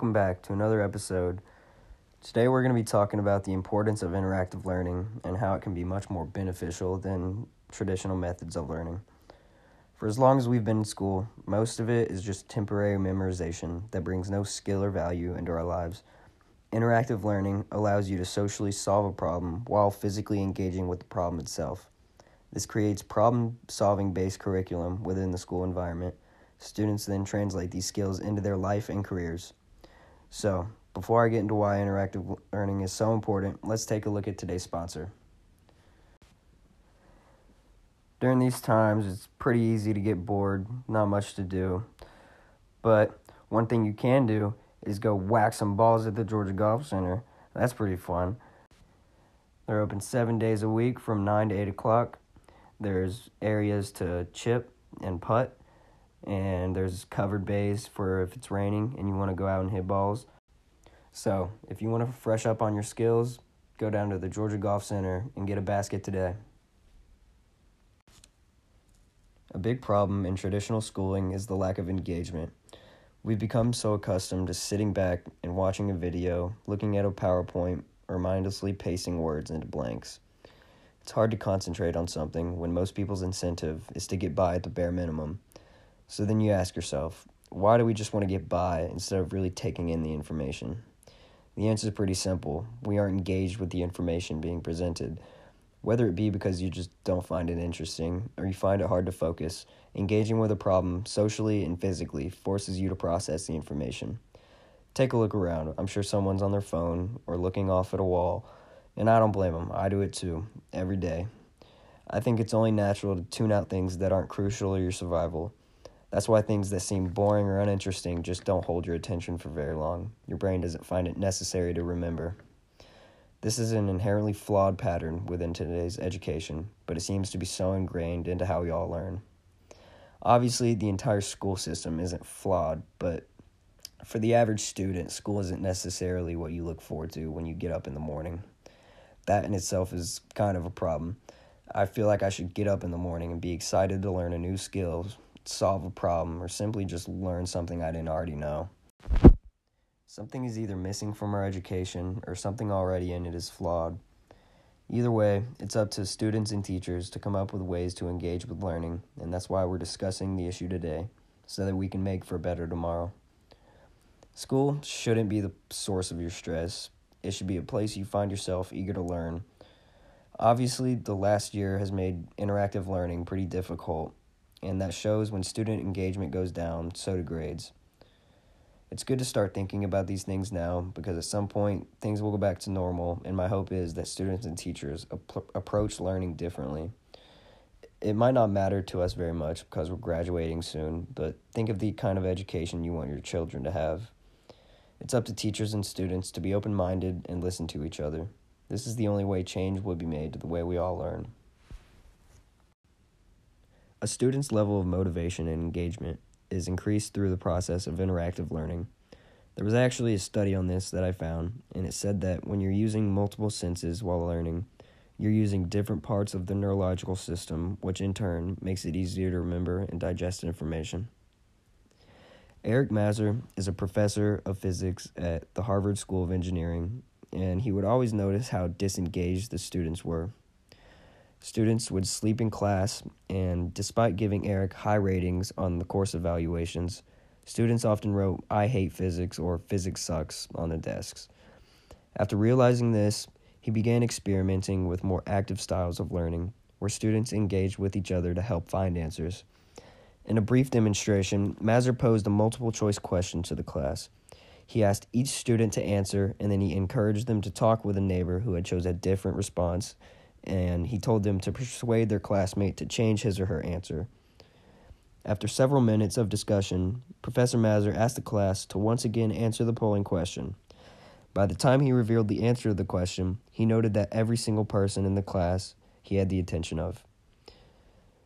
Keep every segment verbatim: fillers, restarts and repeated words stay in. Welcome back to another episode. Today we're going to be talking about the importance of interactive learning and how it can be much more beneficial than traditional methods of learning. For as long as we've been in school, most of it is just temporary memorization that brings no skill or value into our lives. Interactive learning allows you to socially solve a problem while physically engaging with the problem itself. This creates problem-solving based curriculum within the school environment. Students then translate these skills into their life and careers. So, before I get into why interactive learning is so important, let's take a look at today's sponsor. During these times, it's pretty easy to get bored, not much to do. But one thing you can do is go whack some balls at the Georgia Golf Center. That's pretty fun. They're open seven days a week from nine to eight o'clock. There's areas to chip and putt, and there's covered bays for if it's raining and you want to go out and hit balls. So, if you want to fresh up on your skills, go down to the Georgia Golf Center and get a basket today. A big problem in traditional schooling is the lack of engagement. We've become so accustomed to sitting back and watching a video, looking at a PowerPoint, or mindlessly pacing words into blanks. It's hard to concentrate on something when most people's incentive is to get by at the bare minimum. So then you ask yourself, why do we just want to get by instead of really taking in the information? The answer is pretty simple. We aren't engaged with the information being presented. Whether it be because you just don't find it interesting or you find it hard to focus, engaging with a problem socially and physically forces you to process the information. Take a look around. I'm sure someone's on their phone or looking off at a wall, and I don't blame them. I do it too, every day. I think it's only natural to tune out things that aren't crucial to your survival. That's why things that seem boring or uninteresting just don't hold your attention for very long. Your brain doesn't find it necessary to remember. This is an inherently flawed pattern within today's education, but it seems to be so ingrained into how we all learn. Obviously, the entire school system isn't flawed, but for the average student, school isn't necessarily what you look forward to when you get up in the morning. That in itself is kind of a problem. I feel like I should get up in the morning and be excited to learn a new skill, solve a problem, or simply just learn something I didn't already know. Something is either missing from our education or something already in it is flawed. Either way, it's up to students and teachers to come up with ways to engage with learning, and that's why we're discussing the issue today, so that we can make for a better tomorrow. School shouldn't be the source of your stress. It should be a place you find yourself eager to learn. Obviously, the last year has made interactive learning pretty difficult, and that shows when student engagement goes down, so do grades. It's good to start thinking about these things now because at some point things will go back to normal, and my hope is that students and teachers ap- approach learning differently. It might not matter to us very much because we're graduating soon, but think of the kind of education you want your children to have. It's up to teachers and students to be open-minded and listen to each other. This is the only way change will be made to the way we all learn. A student's level of motivation and engagement is increased through the process of interactive learning. There was actually a study on this that I found, and it said that when you're using multiple senses while learning, you're using different parts of the neurological system, which in turn makes it easier to remember and digest information. Eric Mazur is a professor of physics at the Harvard School of Engineering, and he would always notice how disengaged the students were. Students would sleep in class, and despite giving Eric high ratings on the course evaluations, students often wrote, "I hate physics" or "physics sucks" on the desks. After realizing this, he began experimenting with more active styles of learning, where students engaged with each other to help find answers. In a brief demonstration, Mazur posed a multiple-choice question to the class. He asked each student to answer, and then he encouraged them to talk with a neighbor who had chosen a different response, and he told them to persuade their classmate to change his or her answer. After several minutes of discussion, Professor Mazur asked the class to once again answer the polling question. By the time he revealed the answer to the question, he noted that every single person in the class he had the attention of.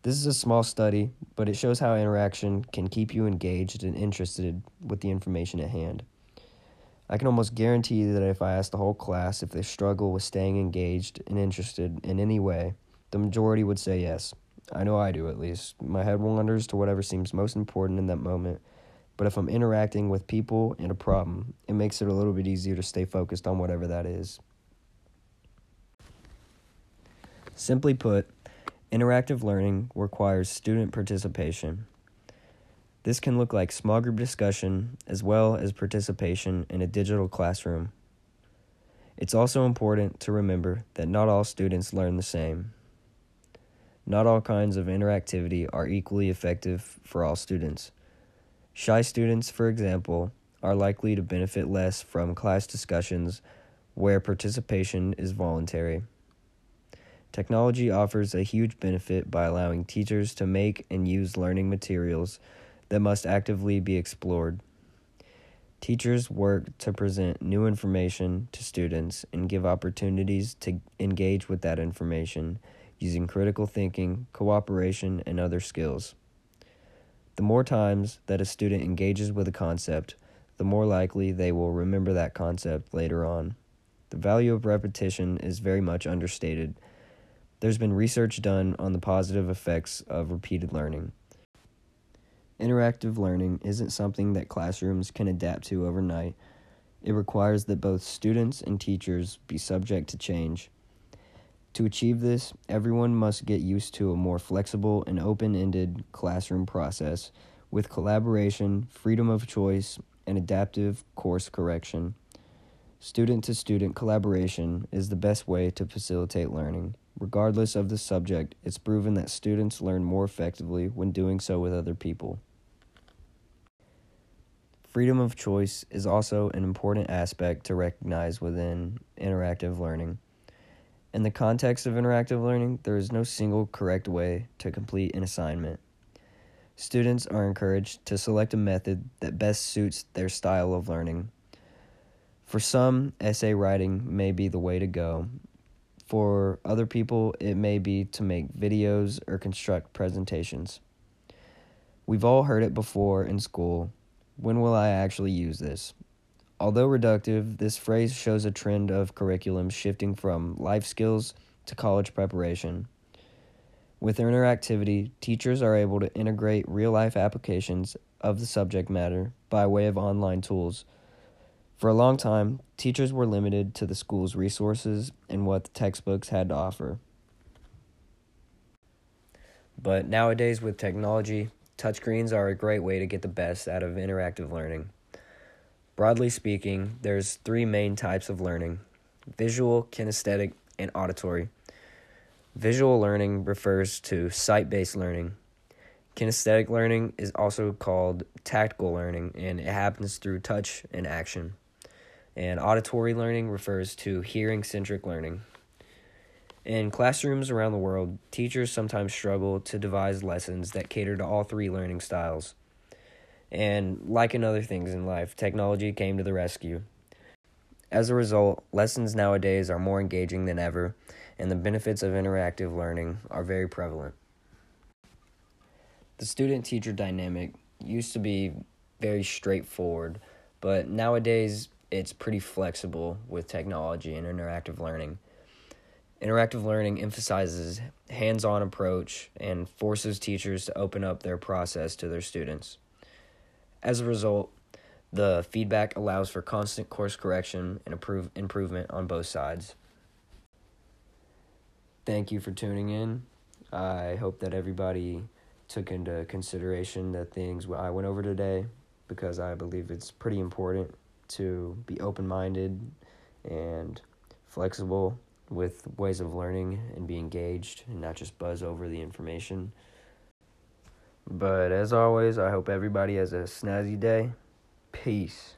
This is a small study, but it shows how interaction can keep you engaged and interested with the information at hand. I can almost guarantee that if I asked the whole class if they struggle with staying engaged and interested in any way, the majority would say yes. I know I do, at least. My head wanders to whatever seems most important in that moment, But if I'm interacting with people and a problem, it makes it a little bit easier to stay focused on whatever that is. Simply put, interactive learning requires student participation. This can look like small group discussion as well as participation in a digital classroom. It's also important to remember that not all students learn the same. Not all kinds of interactivity are equally effective for all students. Shy students, for example, are likely to benefit less from class discussions where participation is voluntary. Technology offers a huge benefit by allowing teachers to make and use learning materials that must actively be explored. Teachers work to present new information to students and give opportunities to engage with that information using critical thinking, cooperation, and other skills. The more times that a student engages with a concept, the more likely they will remember that concept later on. The value of repetition is very much understated. There's been research done on the positive effects of repeated learning. Interactive learning isn't something that classrooms can adapt to overnight. It requires that both students and teachers be subject to change. To achieve this, everyone must get used to a more flexible and open-ended classroom process with collaboration, freedom of choice, and adaptive course correction. Student-to-student collaboration is the best way to facilitate learning. Regardless of the subject, it's proven that students learn more effectively when doing so with other people. Freedom of choice is also an important aspect to recognize within interactive learning. In the context of interactive learning, there is no single correct way to complete an assignment. Students are encouraged to select a method that best suits their style of learning. For some, essay writing may be the way to go. For other people, it may be to make videos or construct presentations. We've all heard it before in school. When will I actually use this? Although reductive, this phrase shows a trend of curriculum shifting from life skills to college preparation. With interactivity, teachers are able to integrate real-life applications of the subject matter by way of online tools. For a long time, teachers were limited to the school's resources and what the textbooks had to offer. But nowadays, with technology, touchscreens are a great way to get the best out of interactive learning. Broadly speaking, there's three main types of learning: visual, kinesthetic, and auditory. Visual learning refers to sight-based learning. Kinesthetic learning is also called tactical learning, and it happens through touch and action. And auditory learning refers to hearing-centric learning. In classrooms around the world, teachers sometimes struggle to devise lessons that cater to all three learning styles. And like in other things in life, technology came to the rescue. As a result, lessons nowadays are more engaging than ever, and the benefits of interactive learning are very prevalent. The student-teacher dynamic used to be very straightforward, but nowadays it's pretty flexible with technology and interactive learning. Interactive learning emphasizes hands-on approach and forces teachers to open up their process to their students. As a result, the feedback allows for constant course correction and improve improvement on both sides. Thank you for tuning in. I hope that everybody took into consideration the things I went over today, because I believe it's pretty important to be open-minded and flexible with ways of learning and be engaged and not just buzz over the information. But as always, I hope everybody has a snazzy day. Peace.